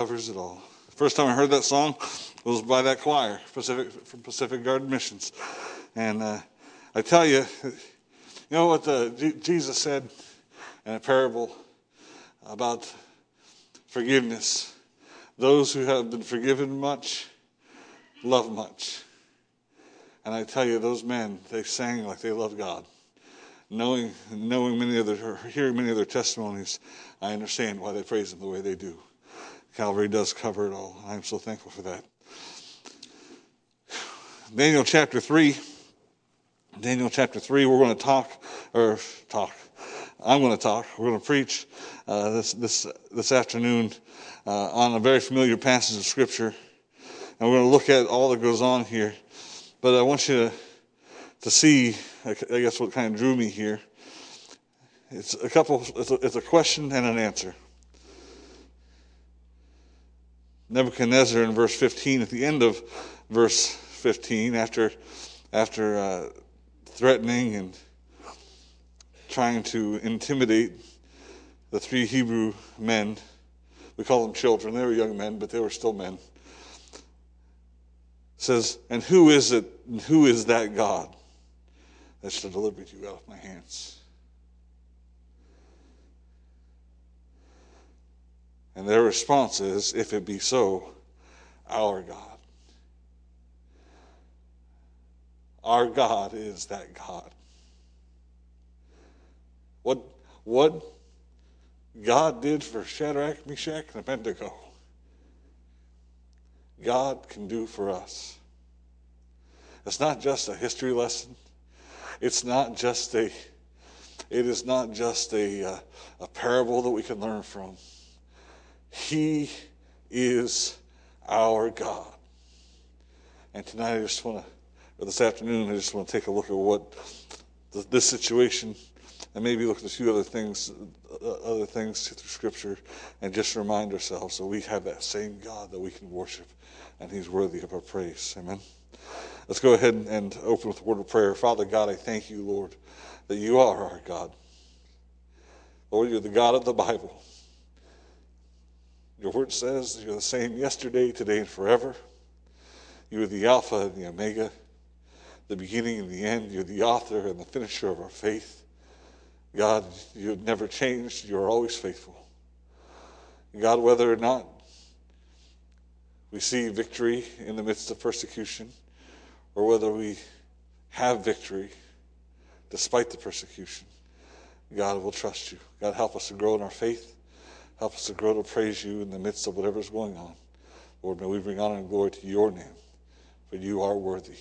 covers it all. First time I heard that song was by that choir, from Pacific Garden Missions. And I tell you, you know what Jesus said in a parable about forgiveness? Those who have been forgiven much love much. And I tell you, those men, they sang like they loved God. Knowing many of their, or hearing many of their testimonies, I understand why they praise Him the way they do. Calvary does cover it all. I'm so thankful for that. Daniel chapter 3, we're going to talk. We're going to preach this afternoon on a very familiar passage of Scripture. And we're going to look at all that goes on here. But I want you to see, I guess, what kind of drew me here. It's a question and an answer. Nebuchadnezzar, in verse 15, at the end of verse 15, after threatening and trying to intimidate the three Hebrew men, we call them children. They were young men, but they were still men. Says, and who is it, and who is that God that shall deliver you out of my hands? And their response is, if it be so, our God. Our God is that God. What God did for Shadrach, Meshach, and Abednego, God can do for us. It's not just a history lesson. It is not just a parable that we can learn from. He is our God. And tonight this afternoon I just want to take a look at what this situation, and maybe look at a few other things through Scripture, and just remind ourselves that we have that same God that we can worship, and He's worthy of our praise. Amen. Let's go ahead and open with a word of prayer. Father God, I thank you, Lord, that you are our God. Lord, you're the God of the Bible. Your word says that you're the same yesterday, today, and forever. You are the Alpha and the Omega, the beginning and the end. You're the author and the finisher of our faith. God, you've never changed. You're always faithful. God, whether or not we see victory in the midst of persecution, or whether we have victory despite the persecution, God, will trust you. God, help us to grow in our faith. Help us to grow to praise you in the midst of whatever is going on. Lord, may we bring honor and glory to your name, for you are worthy.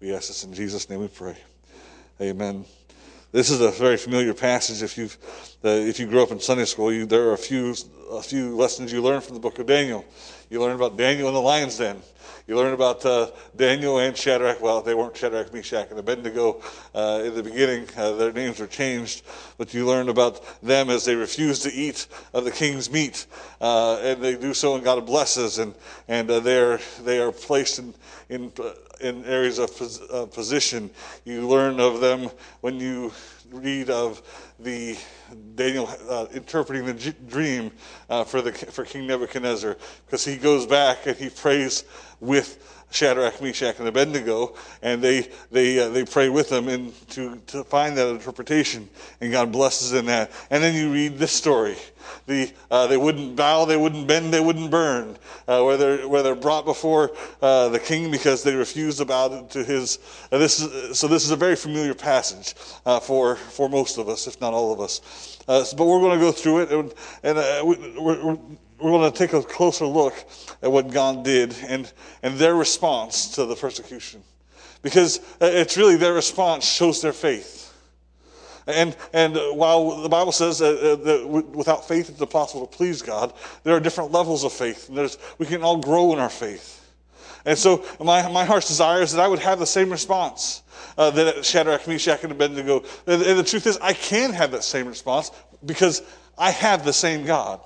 We ask this in Jesus' name we pray. Amen. This is a very familiar passage. If you grew up in Sunday school, there are a few lessons you learn from the book of Daniel. You learn about Daniel in the lion's den. You learn about Daniel and Shadrach. Well, they weren't Shadrach, Meshach, and Abednego in the beginning. Their names were changed. But you learn about them as they refuse to eat of the king's meat. And they do so, and God blesses. And they are placed in areries of position. You learn of them when you read of the Daniel interpreting the dream for King Nebuchadnezzar, because he goes back and he prays with Shadrach, Meshach, and Abednego, and they pray with them to find that interpretation, and God blesses in that. And then you read this story: they wouldn't bow, they wouldn't bend, they wouldn't burn, where they're brought before the king because they refused to bow to his. This is a very familiar passage for most of us, if not all of us. But we're going to go through it, and we're going to take a closer look at what God did and their response to the persecution, because it's really their response shows their faith. And while the Bible says that without faith it's impossible to please God, there are different levels of faith, and we can all grow in our faith. And so my heart's desire is that I would have the same response that Shadrach, Meshach, and Abednego. And the truth is, I can have that same response because I have the same God.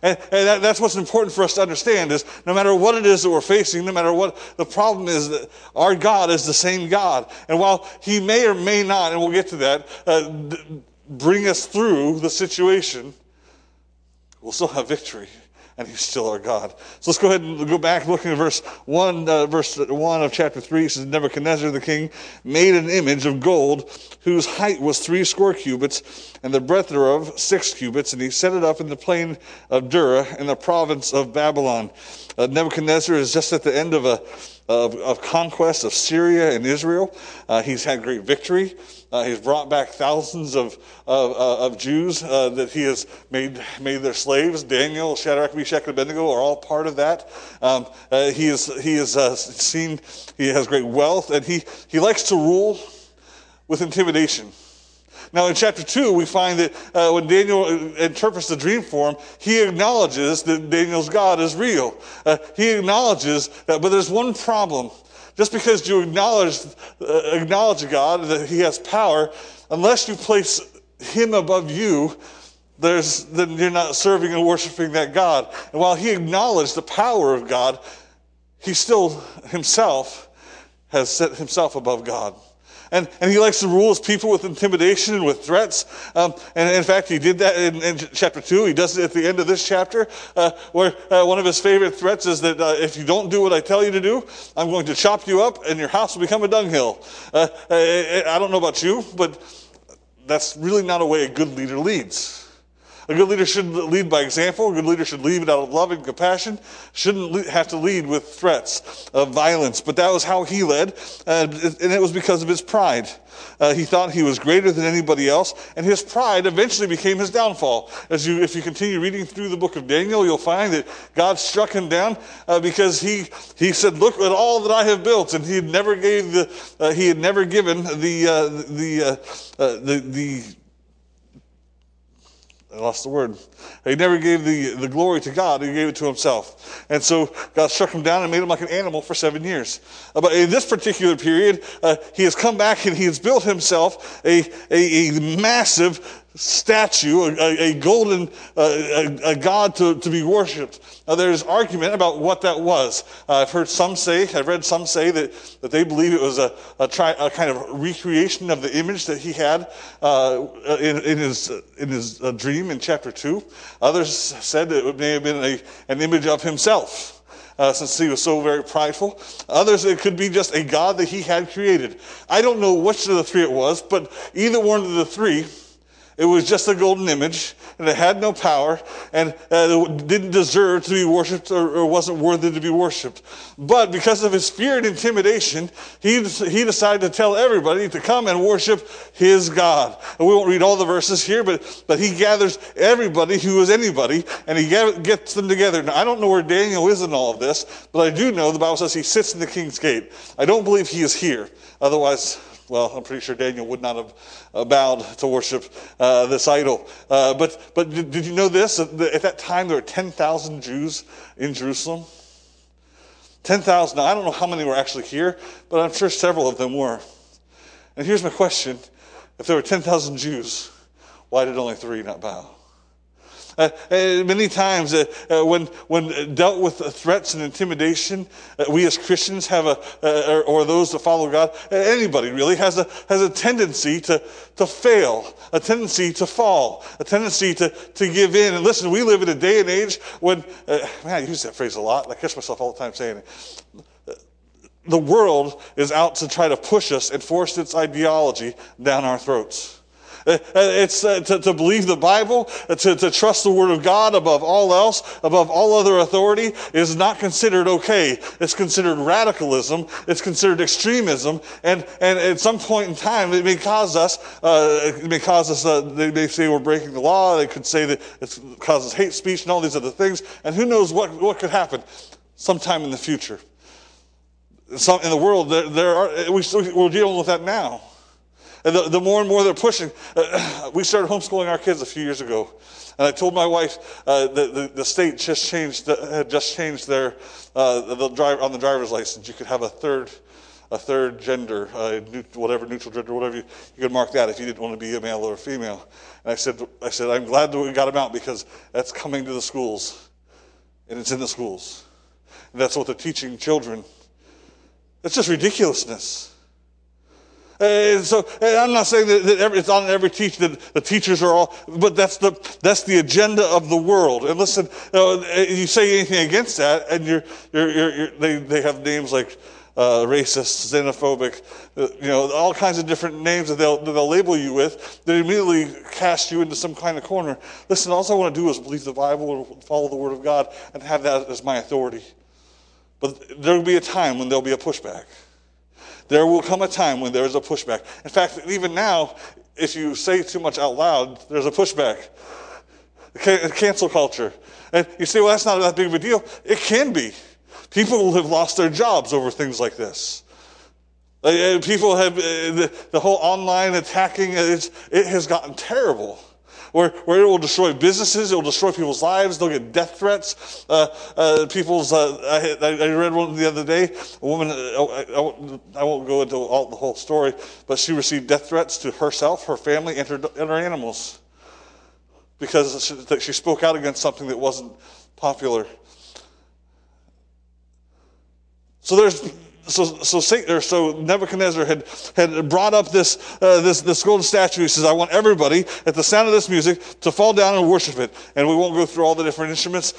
And that's what's important for us to understand, is no matter what it is that we're facing, no matter what the problem is, that our God is the same God. And while he may or may not, and we'll get to that, bring us through the situation, we'll still have victory. and he's still our God. So let's go ahead and go back, looking at verse 1 of chapter 3. It says, Nebuchadnezzar the king made an image of gold whose height was 70 cubits, and the breadth thereof 6 cubits, and he set it up in the plain of Dura in the province of Babylon. Nebuchadnezzar is just at the end of a conquest of Syria and Israel. He's had great victory. He's brought back thousands of Jews that he has made their slaves. Daniel, Shadrach, Meshach, and Abednego are all part of that. He has great wealth, and he likes to rule with intimidation. Now in chapter 2, we find that when Daniel interprets the dream for him, he acknowledges that Daniel's God is real. He acknowledges that, but there's one problem. Just because you acknowledge God, that he has power, unless you place him above you, then you're not serving and worshiping that God. And while he acknowledged the power of God, he still himself has set himself above God. And he likes to rule his people with intimidation and with threats. And in fact, he did that in chapter 2. He does it at the end of this chapter, where one of his favorite threats is that if you don't do what I tell you to do, I'm going to chop you up and your house will become a dunghill. I don't know about you, but that's really not a way a good leader leads. A good leader should lead by example. A good leader should lead out of love and compassion. Shouldn't have to lead with threats of violence. But that was how he led, and it was because of his pride. He thought he was greater than anybody else, and his pride eventually became his downfall. If you continue reading through the book of Daniel, you'll find that God struck him down because he said, "Look at all that I have built," and He never gave the glory to God. He gave it to himself. And so God struck him down and made him like an animal for 7 years. But in this particular period, he has come back and he has built himself a massive statue, a golden a god to be worshipped. Now there's argument about what that was. I've read some say that they believe it was a kind of recreation of the image that he had in his dream in chapter 2. Others said that it may have been an image of himself. Since he was so very prideful. Others, it could be just a god that he had created. I don't know which of the three it was, but either one of the three, it was just a golden image, and it had no power, and it didn't deserve to be worshipped or wasn't worthy to be worshipped. But because of his fear and intimidation, he decided to tell everybody to come and worship his God. And we won't read all the verses here, but he gathers everybody who is anybody, and he gets them together. Now, I don't know where Daniel is in all of this, but I do know the Bible says he sits in the king's gate. I don't believe he is here. Otherwise, well, I'm pretty sure Daniel would not have bowed to worship this idol. But did you know this? At that time, there were 10,000 Jews in Jerusalem. 10,000. I don't know how many were actually here, but I'm sure several of them were. And here's my question. If there were 10,000 Jews, why did only 3 not bow? Many times when dealt with threats and intimidation, we as Christians have or those that follow God, anybody really, has a tendency to fail, a tendency to fall, a tendency to give in. And listen, we live in a day and age when, I use that phrase a lot. I catch myself all the time saying it. The world is out to try to push us and force its ideology down our throats. It's to believe the Bible, to trust the Word of God above all else, above all other authority, is not considered okay. It's considered radicalism. It's considered extremism. And at some point in time, it may cause us. They may say we're breaking the law. They could say that it causes hate speech and all these other things. And who knows what could happen sometime in the future. Some in the world, we're dealing with that now. And the more and more they're pushing. We started homeschooling our kids a few years ago. And I told my wife the state had just changed their on the driver's license. You could have a third gender, neutral gender, whatever. You could mark that if you didn't want to be a male or a female. And I said, I'm glad that we got them out because that's coming to the schools. And it's in the schools. And that's what they're teaching children. It's just ridiculousness. I'm not saying that it's on every teacher, that the teachers are all, but that's the agenda of the world. And listen, you say anything against that, and they have names like racist, xenophobic, all kinds of different names that they'll label you with. They immediately cast you into some kind of corner. Listen, all I want to do is believe the Bible and follow the Word of God and have that as my authority. But there will be a time when there'll be a pushback. There will come a time when there is a pushback. In fact, even now, if you say too much out loud, there's a pushback. Cancel culture. And you say, well, that's not that big of a deal. It can be. People have lost their jobs over things like this. People have, the whole online attacking, it has gotten terrible. Where it will destroy businesses, it will destroy people's lives, they'll get death threats. I read one the other day, a woman, I won't go into the whole story, but she received death threats to herself, her family, and her animals because she spoke out against something that wasn't popular. So Nebuchadnezzar had brought up this golden statue. He says, "I want everybody at the sound of this music to fall down and worship it." And we won't go through all the different instruments.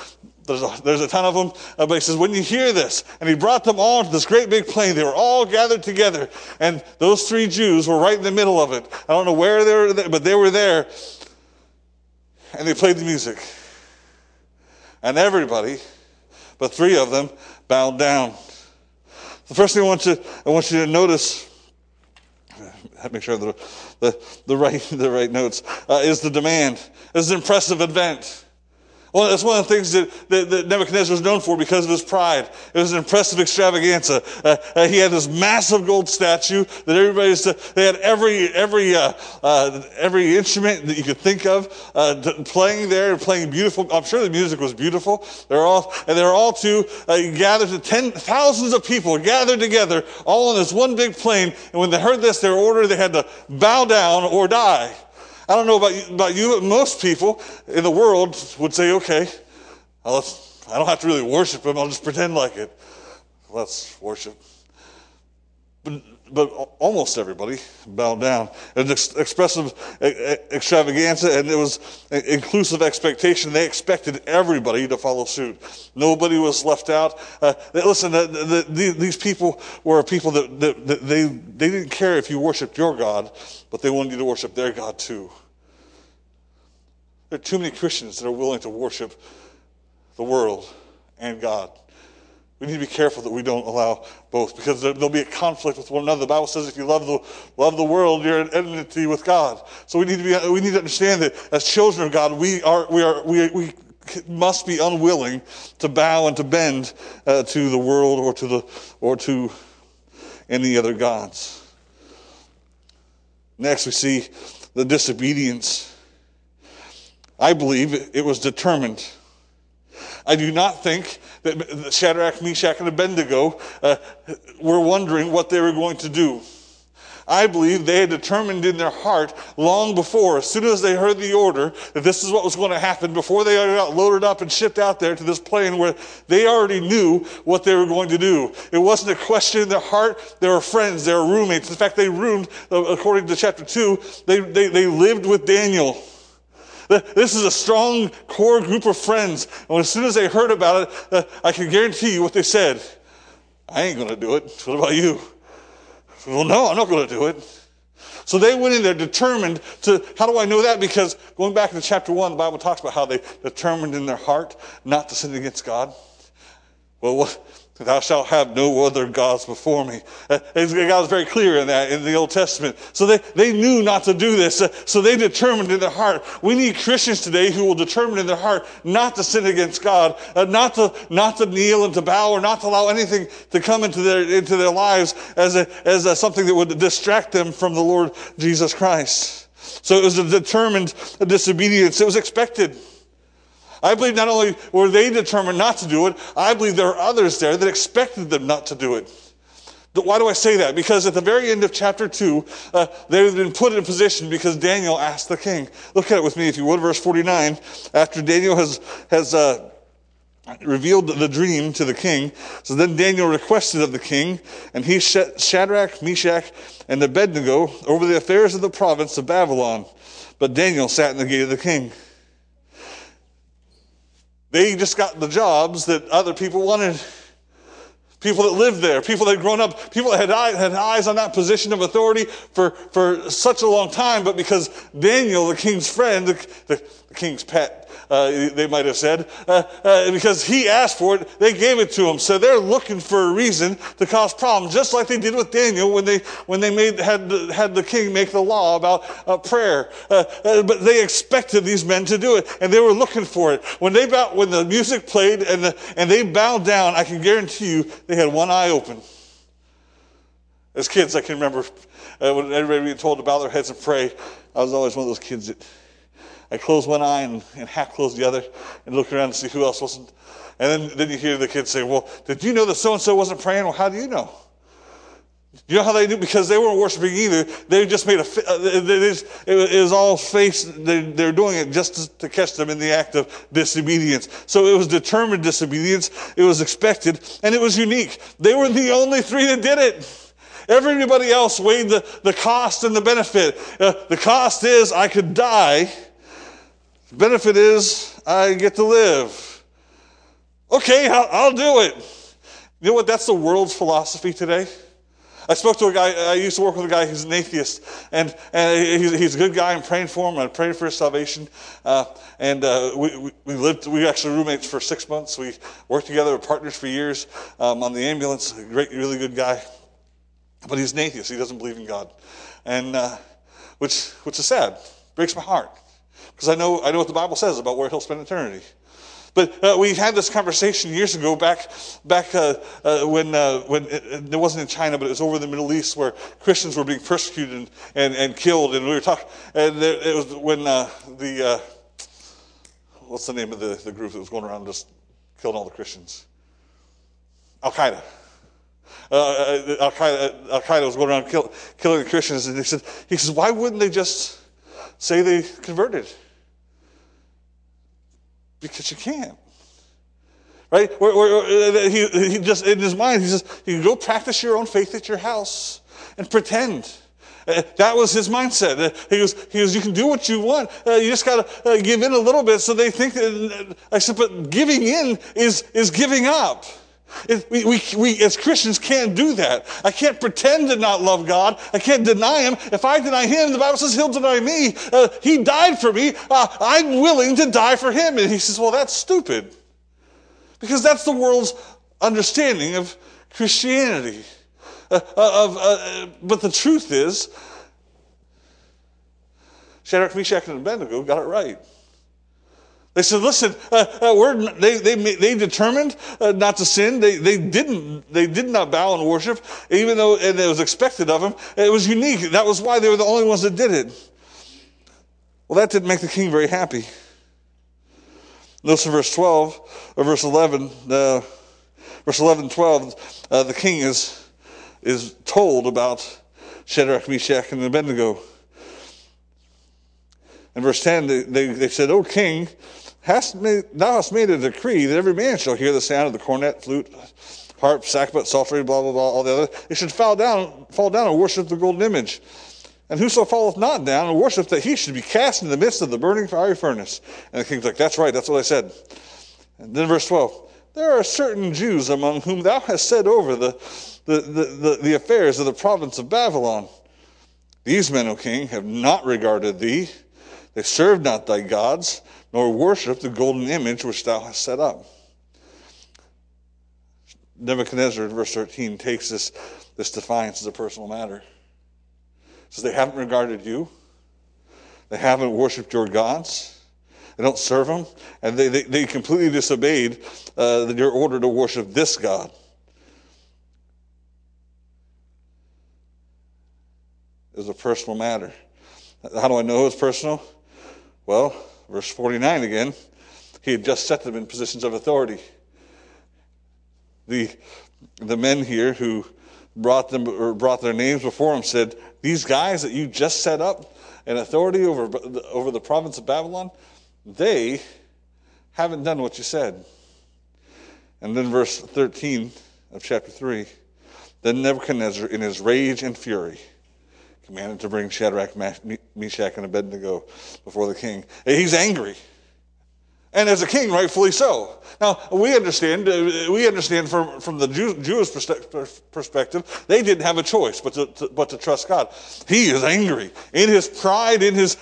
There's a ton of them. But he says, "When you hear this," and he brought them all to this great big plain. They were all gathered together, and those three Jews were right in the middle of it. I don't know where they were, but they were there, and they played the music, and everybody, but three of them, bowed down. The first thing I want you to notice, make sure the right notes, is the demand. It's an impressive event. Well, that's one of the things that Nebuchadnezzar was known for because of his pride. It was an impressive extravaganza. He had this massive gold statue that they had every instrument that you could think of playing there, playing beautiful. I'm sure the music was beautiful. They were all gathered to thousands of people gathered together all on this one big plain. And when they heard this, their order, they had to bow down or die. I don't know about you, but most people in the world would say, okay, I don't have to really worship him. I'll just pretend like it. Let's worship. But almost everybody bowed down. It was an expressive extravaganza, and it was an inclusive expectation. They expected everybody to follow suit. Nobody was left out. These people were people that they didn't care if you worshiped your God, but they wanted you to worship their God too. There are too many Christians that are willing to worship the world and God. We need to be careful that we don't allow both, because there'll be a conflict with one another. The Bible says if you love the world, you're at enmity with God. So we need to understand that as children of God, we must be unwilling to bow and to bend to the world or to any other gods. Next, we see the disobedience. I believe it was determined. I do not think that Shadrach, Meshach, and Abednego were wondering what they were going to do. I believe they had determined in their heart long before, as soon as they heard the order, that this is what was going to happen before they got loaded up and shipped out there to this plane, where they already knew what they were going to do. It wasn't a question in their heart. They were friends. They were roommates. In fact, they roomed, according to chapter 2, they lived with Daniel. This is a strong core group of friends. And as soon as they heard about it, I can guarantee you what they said. I ain't going to do it. What about you? Well, no, I'm not going to do it. So they went in there determined to, how do I know that? Because going back to chapter 1, the Bible talks about how they determined in their heart not to sin against God. Well, thou shalt have no other gods before me. God was very clear in that in the Old Testament. So they knew not to do this. So they determined in their heart. We need Christians today who will determine in their heart not to sin against God, not to kneel and to bow, or not to allow anything to come into their lives as something that would distract them from the Lord Jesus Christ. So it was a determined disobedience. It was expected. I believe not only were they determined not to do it, I believe there are others there that expected them not to do it. Why do I say that? Because at the very end of chapter 2, they've been put in position because Daniel asked the king. Look at it with me, if you would, verse 49. After Daniel has revealed the dream to the king. So then Daniel requested of the king, and he set Shadrach, Meshach, and Abednego over the affairs of the province of Babylon. But Daniel sat in the gate of the king. They just got the jobs that other people wanted. People that lived there, people that had grown up, people that had eyes on that position of authority for such a long time. But because Daniel, the king's friend, the king's pet, they might have said, because he asked for it, they gave it to him. So they're looking for a reason to cause problems, just like they did with Daniel when they had the king make the law about prayer. But they expected these men to do it, and they were looking for it. When the music played and they bowed down, I can guarantee you, they had one eye open. As kids, I can remember when everybody being told to bow their heads and pray. I was always one of those kids that I closed one eye and half closed the other and looked around to see who else wasn't. And then you hear the kids say, well, did you know that so-and-so wasn't praying? Well, how do you know? You know how they knew? Because they weren't worshiping either. They just made it was all face. They're doing it just to catch them in the act of disobedience. So it was determined disobedience. It was expected, and it was unique. They were the only three that did it. Everybody else weighed the cost and the benefit. The cost is I could die. The benefit is I get to live. Okay, I'll do it. You know what? That's the world's philosophy today. I spoke to a guy, I used to work with a guy who's an atheist, and he's a good guy. I'm praying for him, I'm praying for his salvation. We actually roommates for 6 months. We worked together, we're partners for years on the ambulance. A great, really good guy. But he's an atheist, he doesn't believe in God. And which is sad, breaks my heart. Because I know what the Bible says about where he'll spend eternity. But we had this conversation years ago, back when it wasn't in China, but it was over in the Middle East where Christians were being persecuted and killed. And we were talking, and it was when what's the name of the group that was going around just killing all the Christians? Al-Qaeda. Al-Qaeda was going around killing the Christians, and he says, why wouldn't they just say they converted? Because you can't, right? He just, in his mind, he says, you can go practice your own faith at your house and pretend. That was his mindset. He was, you can do what you want. You just got to give in a little bit. So they think that, I said, but giving in is giving up. We as Christians can't do that. I can't pretend to not love God. I can't deny him. If I deny him, the Bible says he'll deny me. He died for me. I'm willing to die for him. And he says, well, that's stupid. Because that's the world's understanding of Christianity. But the truth is, Shadrach, Meshach, and Abednego got it right. They said, listen, they determined not to sin. They did not bow and worship, even though and it was expected of them. It was unique. That was why they were the only ones that did it. Well, that didn't make the king very happy. Notice in verse 12, or verse 11, 12, the king is told about Shadrach, Meshach, and Abednego. In verse 10, they said, O king, thou hast made a decree that every man shall hear the sound of the cornet, flute, harp, sackbut, psaltery, blah, blah, blah, all the other. They should fall down and worship the golden image. And whoso falleth not down and worship, that he should be cast in the midst of the burning fiery furnace. And the king's like, that's right, that's what I said. And then verse 12, there are certain Jews among whom thou hast set over the affairs of the province of Babylon. These men, O king, have not regarded thee. They served not thy gods, nor worshipped the golden image which thou hast set up. Nebuchadnezzar, in verse 13, takes this defiance as a personal matter. He says, they haven't regarded you. They haven't worshipped your gods. They don't serve them. And they completely disobeyed your order to worship this God. It was a personal matter. How do I know it was personal? Well, verse 49 again, he had just set them in positions of authority. The men here who brought their names before him said, these guys that you just set up in authority over the province of Babylon, they haven't done what you said. And then verse 13 of chapter 3, then Nebuchadnezzar, in his rage and fury, commanded to bring Shadrach, Meshach, and Abednego before the king. He's angry. And as a king, rightfully so. Now, we understand from the Jewish perspective, they didn't have a choice but to trust God. He is angry. In his pride, in his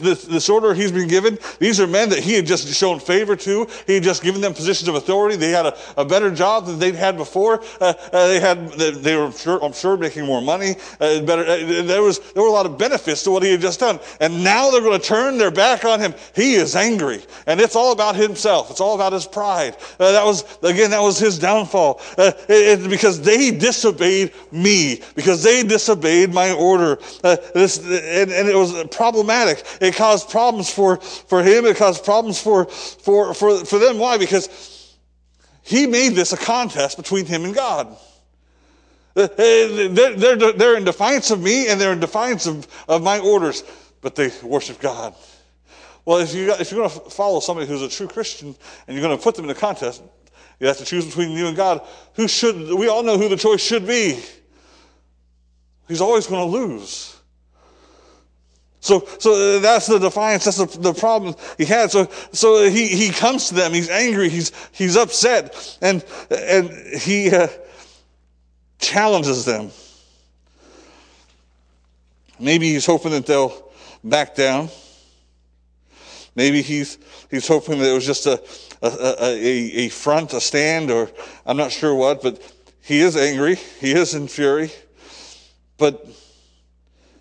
disorder he's been given, these are men that he had just shown favor to. He had just given them positions of authority. They had a better job than they'd had before. They were, I'm sure, making more money. There were a lot of benefits to what he had just done. And now they're going to turn their back on him. He is angry. And it's all about himself. It's all about his pride. That was his downfall. Because they disobeyed me. Because they disobeyed my order. And it was problematic. It caused problems for him. It caused problems for them. Why? Because he made this a contest between him and God. They're in defiance of me and they're in defiance of my orders. But they worship God. Well, if you're going to follow somebody who's a true Christian and you're going to put them in a contest, you have to choose between you and God. We all know who the choice should be. He's always going to lose. So that's the defiance. That's the problem he had. So he comes to them. He's angry. He's upset, and he challenges them. Maybe he's hoping that they'll back down. Maybe he's hoping that it was just a front, a stand, or I'm not sure what, but he is angry. He is in fury, but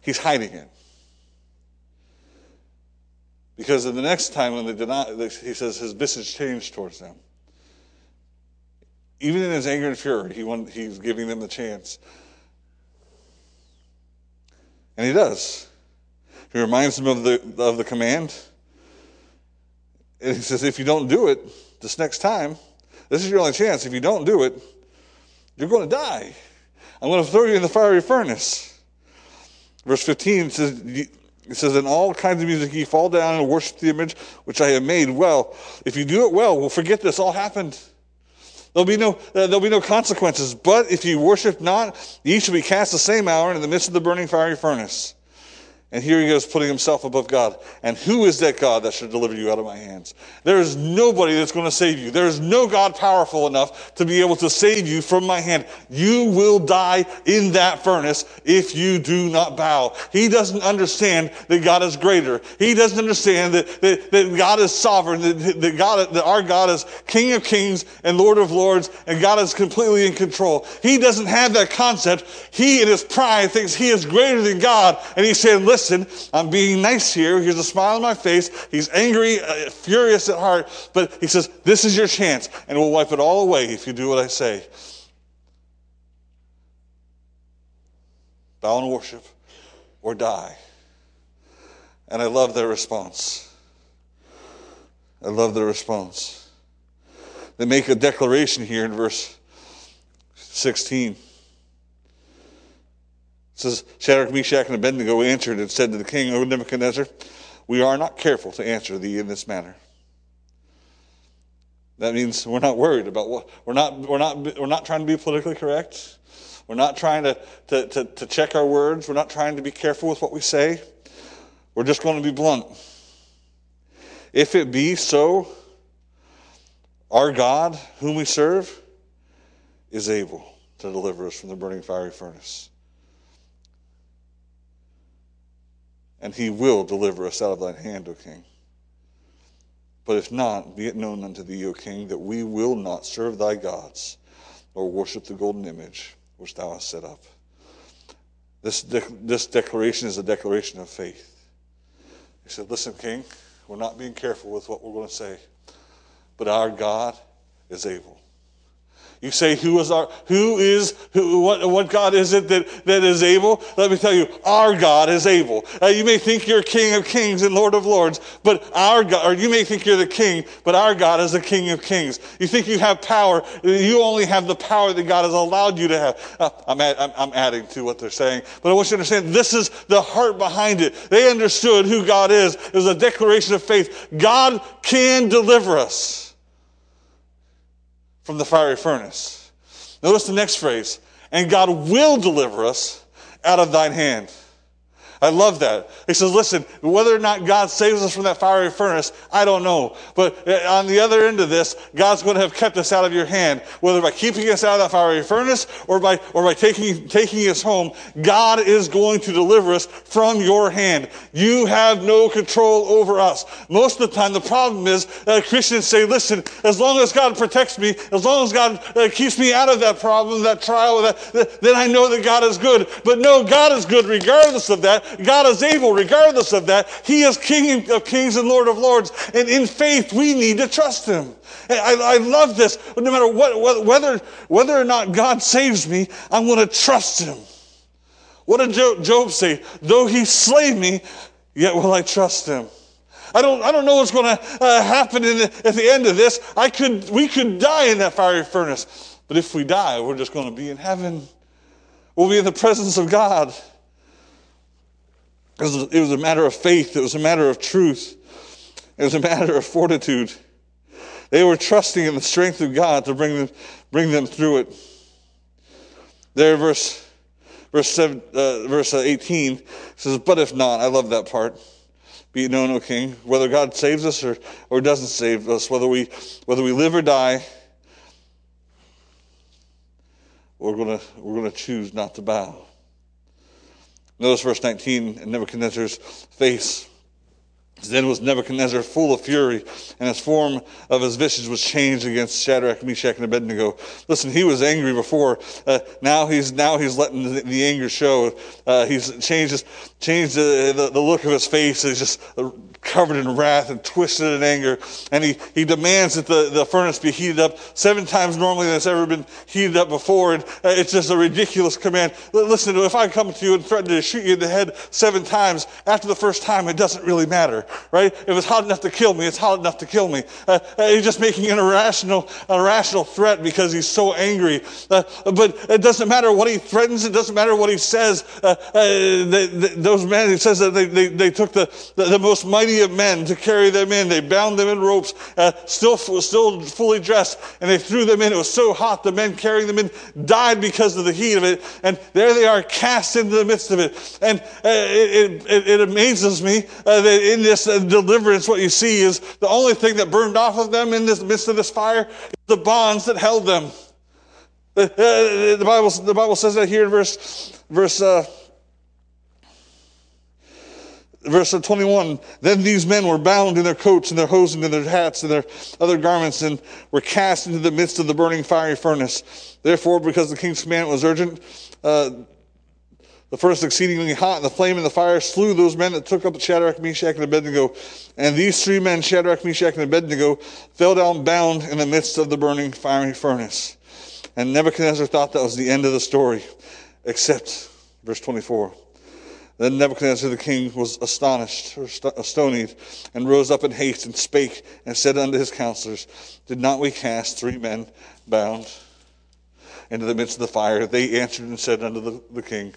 he's hiding it. Because in the next time when they did not, he says his visage changed towards them. Even in his anger and fury, he's giving them the chance. And he does. He reminds them of the command. And he says, if you don't do it this next time, this is your only chance. If you don't do it, you're going to die. I'm going to throw you in the fiery furnace. Verse 15 says, in all kinds of music, ye fall down and worship the image which I have made. Well, if you do it well, we'll forget this all happened. There'll be no consequences. But if ye worship not, ye shall be cast the same hour in the midst of the burning fiery furnace. And here he goes, putting himself above God. And who is that God that should deliver you out of my hands? There is nobody that's going to save you. There is no God powerful enough to be able to save you from my hand. You will die in that furnace if you do not bow. He doesn't understand that God is greater. He doesn't understand that God is sovereign, that our God is King of kings and Lord of lords, and God is completely in control. He doesn't have that concept. He, in his pride, thinks he is greater than God. And he said, listen, I'm being nice here. Here's a smile on my face. He's angry, furious at heart. But he says, this is your chance, and we'll wipe it all away if you do what I say. Bow and worship or die. And I love their response. I love their response. They make a declaration here in verse 16. It says, Shadrach, Meshach, and Abednego answered and said to the king, O Nebuchadnezzar, we are not careful to answer thee in this matter. That means we're not worried about what we're not trying to be politically correct. We're not trying to check our words. We're not trying to be careful with what we say. We're just going to be blunt. If it be so, our God, whom we serve, is able to deliver us from the burning fiery furnace. And he will deliver us out of thine hand, O king. But if not, be it known unto thee, O king, that we will not serve thy gods, nor worship the golden image which thou hast set up. This declaration is a declaration of faith. He said, listen, king, we're not being careful with what we're going to say, but our God is able. You say, what God is it that is able? Let me tell you, our God is able. You may think you're King of kings and Lord of lords, but our God, or you may think you're the king, but our God is the King of kings. You think you have power, you only have the power that God has allowed you to have. I'm adding to what they're saying, but I want you to understand, this is the heart behind it. They understood who God is. It was a declaration of faith. God can deliver us. from the fiery furnace. Notice the next phrase. And God will deliver us out of thine hand. I love that. He says, listen, whether or not God saves us from that fiery furnace, I don't know. But on the other end of this, God's going to have kept us out of your hand, whether by keeping us out of that fiery furnace or by taking us home. God is going to deliver us from your hand. You have no control over us. Most of the time, the problem is that Christians say, listen, as long as God protects me, as long as God keeps me out of that problem, that trial, then I know that God is good. But no, God is good regardless of that. God is able regardless of that. He is King of kings and Lord of lords. And in faith, we need to trust him. I love this. No matter what, whether or not God saves me, I'm going to trust him. What did Job say? Though he slay me, yet will I trust him. I don't know what's going to happen at the end of this. We could die in that fiery furnace. But if we die, we're just going to be in heaven. We'll be in the presence of God. It was a matter of faith. It was a matter of truth. It was a matter of fortitude. They were trusting in the strength of God to bring them through it. There, verse 18 says, "But if not," I love that part. "Be it known, O King, whether God saves us or doesn't save us, whether we live or die, we're gonna choose not to bow." Notice verse 19 in Nebuchadnezzar's face. Then was Nebuchadnezzar full of fury, and his form of his visions was changed against Shadrach, Meshach, and Abednego. Listen, he was angry before. Now he's letting the anger show. He's changed the look of his face. He's just covered in wrath and twisted in anger. And he demands that the furnace be heated up 7 times normally than it's ever been heated up before. And it's just a ridiculous command. Listen, if I come to you and threaten to shoot you in the head 7 times, after the first time, it doesn't really matter. Right? If it's hot enough to kill me, it's hot enough to kill me. He's just making an irrational threat because he's so angry. But it doesn't matter what he threatens. It doesn't matter what he says. Those men, it says that they took the most mighty of men to carry them in. They bound them in ropes, still fully dressed, and they threw them in. It was so hot, the men carrying them in died because of the heat of it. And there they are, cast into the midst of it. And it amazes me that in this deliverance, what you see is the only thing that burned off of them in the midst of this fire is the bonds that held them. The Bible says that here in verse 21. Then these men were bound in their coats and their hosen and their hats and their other garments, and were cast into the midst of the burning fiery furnace. Therefore, because the king's command was urgent, the furnace exceedingly hot, and the flame and the fire slew those men that took up Shadrach, Meshach, and Abednego. And these 3 men, Shadrach, Meshach, and Abednego, fell down bound in the midst of the burning fiery furnace. And Nebuchadnezzar thought that was the end of the story, except verse 24. Then Nebuchadnezzar the king was astonished, or astonied, and rose up in haste and spake and said unto his counselors, "Did not we cast 3 men bound into the midst of the fire?" They answered and said unto the king,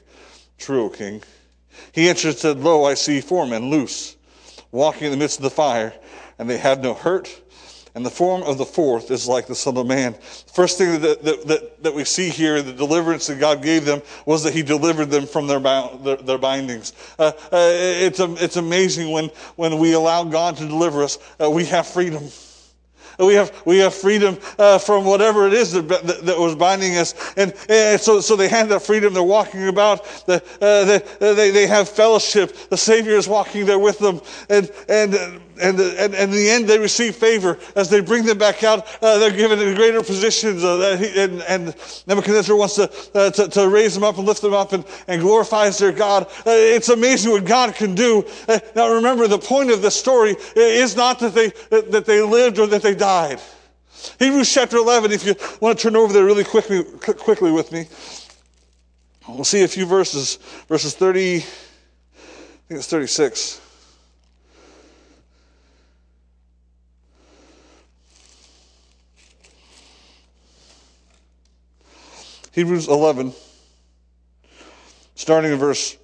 "True, O king." He answered and said, "Lo, I see 4 men loose, walking in the midst of the fire, and they have no hurt. And the form of the 4th is like the Son of Man." First thing that we see here, the deliverance that God gave them, was that he delivered them from their bindings. It's amazing when we allow God to deliver us, we have freedom. We have freedom from whatever it is that was binding us, and so they have that freedom. They're walking about. They have fellowship. The Savior is walking there with them, and in the end they receive favor as they bring them back out. They're given greater positions, and Nebuchadnezzar wants to raise them up and lift them up, and glorifies their God. It's amazing what God can do. Now remember, the point of the story is not that they lived or that they died. Hebrews chapter 11, if you want to turn over there really quickly with me. We'll see a few verses. Verses 30, I think it's 36. Hebrews 11, starting in verse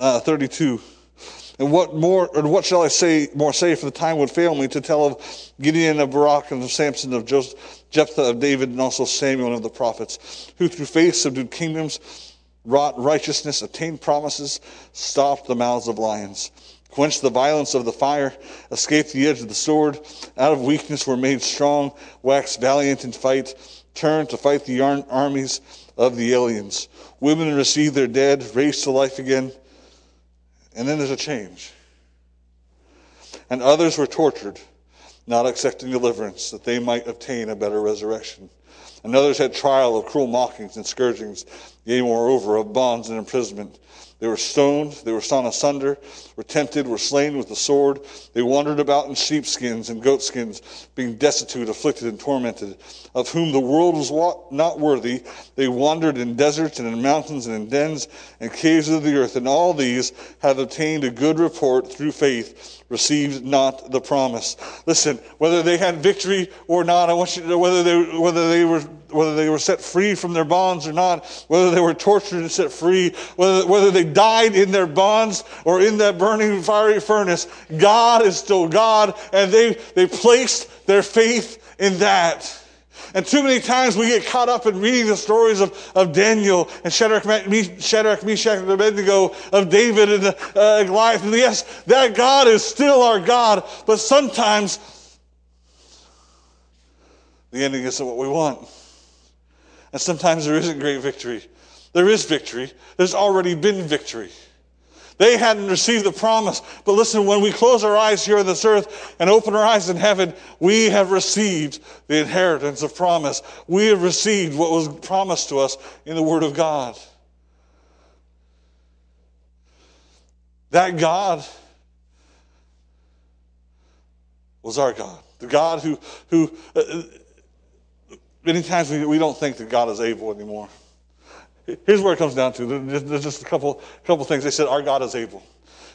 32. "And what shall I say? For the time would fail me to tell of Gideon, of Barak, and of Samson, of Joseph, Jephthah of David, and also Samuel and of the prophets, who through faith subdued kingdoms, wrought righteousness, attained promises, stopped the mouths of lions, quenched the violence of the fire, escaped the edge of the sword, out of weakness were made strong, waxed valiant in fight, turned to fight the armies of the aliens. Women received their dead, raised to life again. And then there's a change. And others were tortured, not accepting deliverance, that they might obtain a better resurrection. And others had trial of cruel mockings and scourgings, yea, moreover, of bonds and imprisonment. They were stoned, they were sawn asunder, were tempted, were slain with the sword. They wandered about in sheepskins and goatskins, being destitute, afflicted, and tormented, of whom the world was not worthy. They wandered in deserts and in mountains and in dens and caves of the earth, and all these have obtained a good report through faith, received not the promise. Listen, whether they had victory or not, I want you to know whether they were set free from their bonds or not, whether they were tortured and set free, whether they died in their bonds or in that burning fiery furnace, God is still God, and they placed their faith in that. And too many times we get caught up in reading the stories of Daniel and Shadrach, Meshach, and Abednego, of David and Goliath. And yes, that God is still our God, but sometimes the ending isn't what we want. And sometimes there isn't great victory. There is victory. There's already been victory. They hadn't received the promise. But listen, when we close our eyes here on this earth and open our eyes in heaven, we have received the inheritance of promise. We have received what was promised to us in the Word of God. That God was our God. The God who many times we don't think that God is able anymore. Here's where it comes down to. There's just a couple things. They said, our God is able.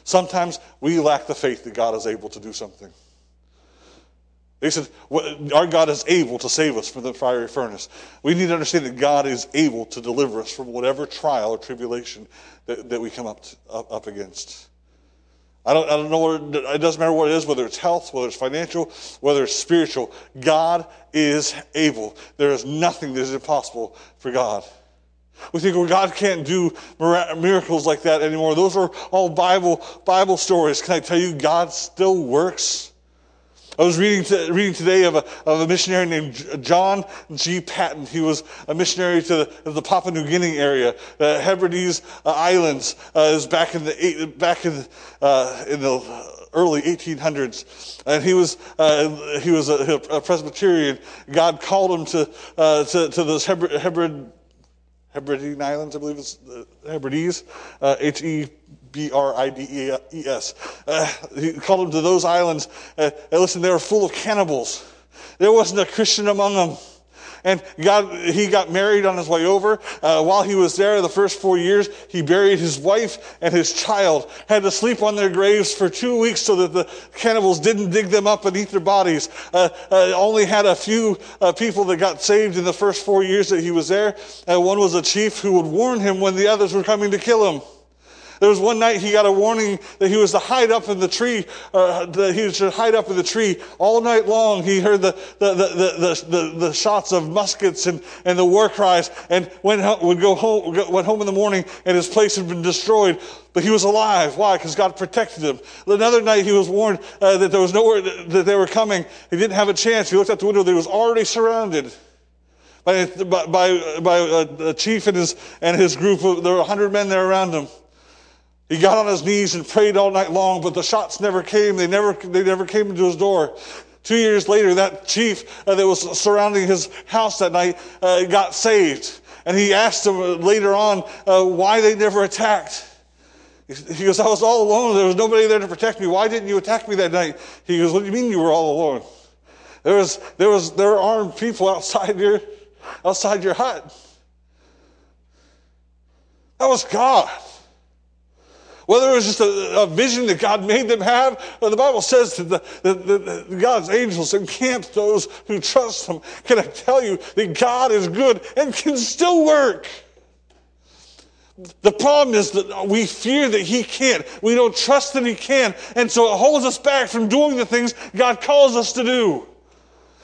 Sometimes we lack the faith that God is able to do something. They said, our God is able to save us from the fiery furnace. We need to understand that God is able to deliver us from whatever trial or tribulation that we come up against. I don't know it doesn't matter what it is, whether it's health, whether it's financial, whether it's spiritual. God is able. There is nothing that is impossible for God. We think, well, God can't do miracles like that anymore. Those are all Bible stories. Can I tell you, God still works? I was reading today of a missionary named John G Patton. He was a missionary to the Papua New Guinea area, the Hebrides Islands. Is back in the early 1800s, and he was a Presbyterian. God called him to those Hebridean Islands, I believe it's the Hebrides, Hebrides. He called them to those islands. And listen, they were full of cannibals. There wasn't a Christian among them. And he got married on his way over. While he was there, the first 4 years, he buried his wife and his child, had to sleep on their graves for 2 weeks so that the cannibals didn't dig them up and eat their bodies. Only had a few people that got saved in the first 4 years that he was there. One was a chief who would warn him when the others were coming to kill him. There was one night he got a warning that he was to hide up in the tree. All night long. He heard the shots of muskets and the war cries, and went home in the morning, and his place had been destroyed. But he was alive. Why? Because God protected him. Another night he was warned that there was nowhere that they were coming. He didn't have a chance. He looked out the window. He was already surrounded by a chief and his group. There were 100 men there around him. He got on his knees and prayed all night long, but the shots never came. They never came into his door. 2 years later, that chief that was surrounding his house that night got saved. And he asked him later on why they never attacked. He goes, I was all alone. There was nobody there to protect me. Why didn't you attack me that night? He goes, what do you mean you were all alone? There were armed people outside your hut. That was God. Whether it was just a vision that God made them have, or the Bible says that the God's angels encamp those who trust Him. Can I tell you that God is good and can still work? The problem is that we fear that He can't. We don't trust that He can. And so it holds us back from doing the things God calls us to do.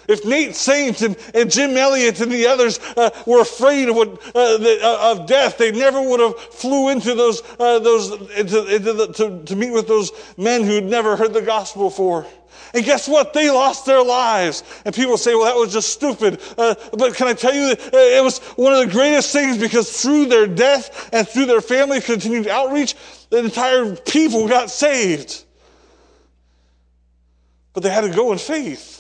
If Nate Saint and Jim Elliott and the others were afraid of death, they never would have flew into to meet with those men who'd never heard the gospel before. And guess what? They lost their lives. And people say, well, that was just stupid. But can I tell you, it was one of the greatest things, because through their death and through their family's continued outreach, the entire people got saved. But they had to go in faith.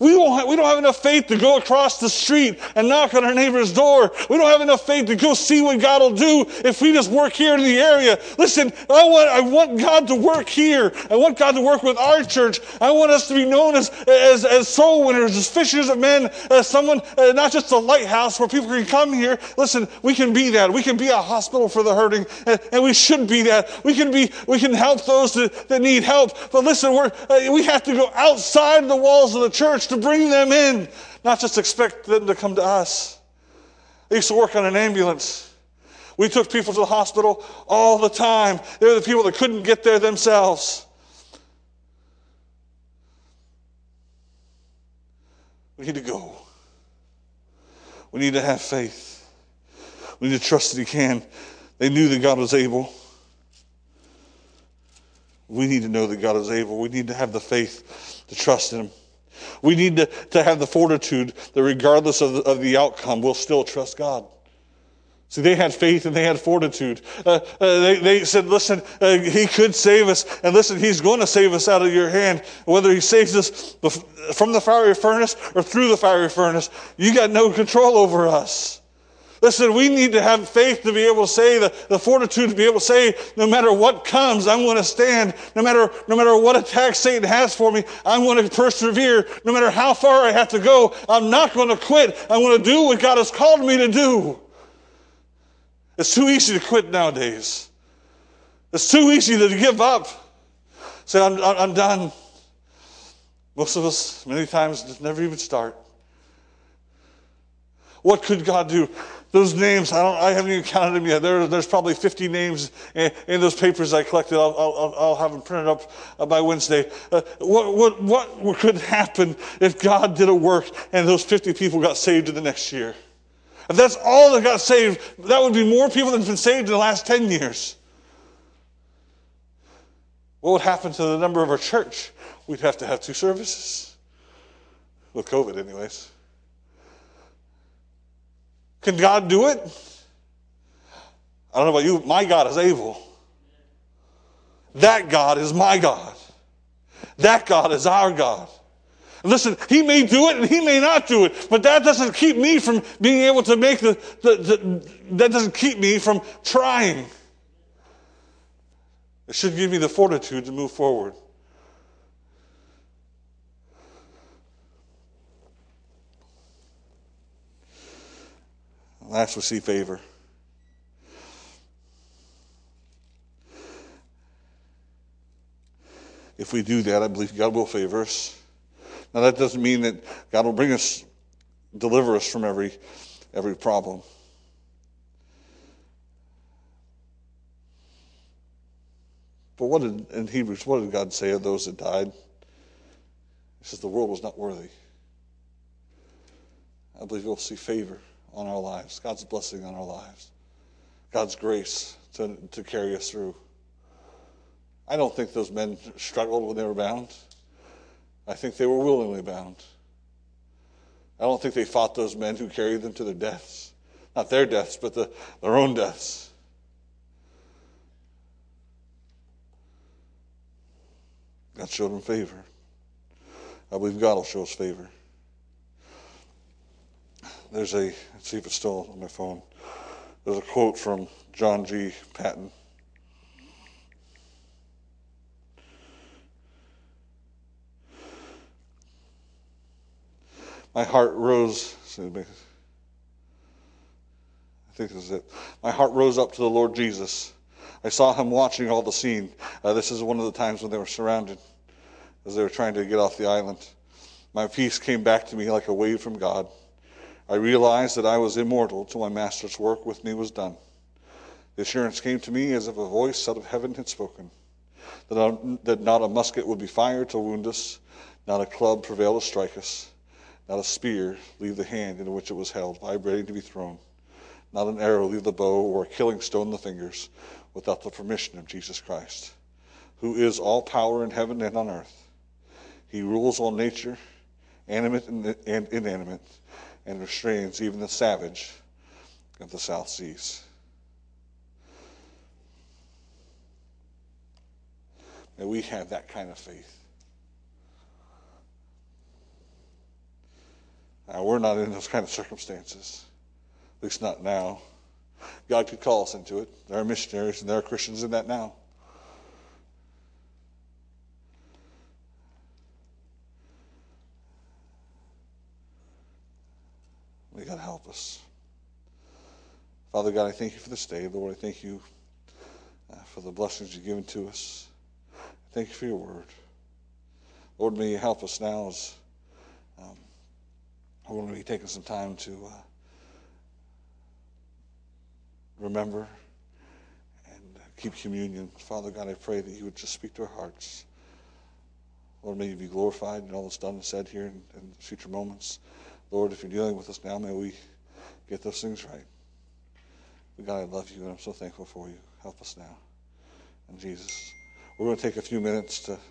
We don't have enough faith to go across the street and knock on our neighbor's door. We don't have enough faith to go see what God will do if we just work here in the area. Listen, I want God to work here. I want God to work with our church. I want us to be known as soul winners, as fishers of men, as someone, not just a lighthouse where people can come here. Listen, we can be that. We can be a hospital for the hurting, and we should be that. We can help those that need help. But listen, we have to go outside the walls of the church to bring them in, not just expect them to come to us. I used to work on an ambulance. We took people to the hospital all the time. They were the people that couldn't get there themselves. We need to go. We need to have faith. We need to trust that He can. They knew that God was able. We need to know that God is able. We need to have the faith to trust in Him. We need to have the fortitude that regardless of the outcome, we'll still trust God. See, they had faith and they had fortitude. They said, listen, He could save us. And listen, He's going to save us out of your hand. Whether He saves us from the fiery furnace or through the fiery furnace, you got no control over us. Listen, we need to have faith to be able to say, the fortitude to be able to say, no matter what comes, I'm going to stand. No matter what attack Satan has for me, I'm going to persevere. No matter how far I have to go, I'm not going to quit. I'm going to do what God has called me to do. It's too easy to quit nowadays. It's too easy to give up. Say, I'm done. Most of us, many times, never even start. What could God do? Those names, I haven't even counted them yet. There's probably 50 names in those papers I collected. I'll have them printed up by Wednesday. What could happen if God did a work and those 50 people got saved in the next year? If that's all that got saved, that would be more people than have been saved in the last 10 years. What would happen to the number of our church? We'd have to have two services. With COVID, anyways. Can God do it? I don't know about you, my God is able. That God is my God. That God is our God. And listen, He may do it and He may not do it, but that doesn't keep me from being able to make that doesn't keep me from trying. It should give me the fortitude to move forward. Last, we see favor. If we do that, I believe God will favor us. Now, that doesn't mean that God will deliver us from every problem. But in Hebrews, what did God say of those that died? He says the world was not worthy. I believe we'll see favor on our lives, God's blessing on our lives, God's grace to carry us through. I don't think those men struggled when they were bound. I think they were willingly bound. I don't think they fought those men who carried them to their deaths. Not their deaths, but their own deaths. God showed them favor. I believe God will show us favor. Let's see if it's still on my phone. There's a quote from John G Patton. My heart rose, I think this is it. My heart rose up to the Lord Jesus. I saw Him watching all the scene. This is one of the times when they were surrounded as they were trying to get off the island. My peace came back to me like a wave from God. I realized that I was immortal till my Master's work with me was done. The assurance came to me as if a voice out of heaven had spoken, that not a musket would be fired to wound us, Not a club prevailed to strike us, not a spear leave the hand into which it was held, vibrating to be thrown, not an arrow leave the bow or a killing stone the fingers, without the permission of Jesus Christ, who is all power in heaven and on earth. He rules all nature, animate and inanimate, and restrains even the savage of the South Seas. May we have that kind of faith. Now, we're not in those kind of circumstances, at least not now. God could call us into it. There are missionaries and there are Christians in that now. May God help us. Father God, I thank you for this day. Lord, I thank you for the blessings you've given to us. Thank you for your word. Lord, may you help us now as we're going to be taking some time to remember and keep communion. Father God, I pray that you would just speak to our hearts. Lord, may you be glorified in all that's done and said here in future moments. Lord, if you're dealing with us now, may we get those things right. But God, I love you, and I'm so thankful for you. Help us now. And Jesus, we're going to take a few minutes to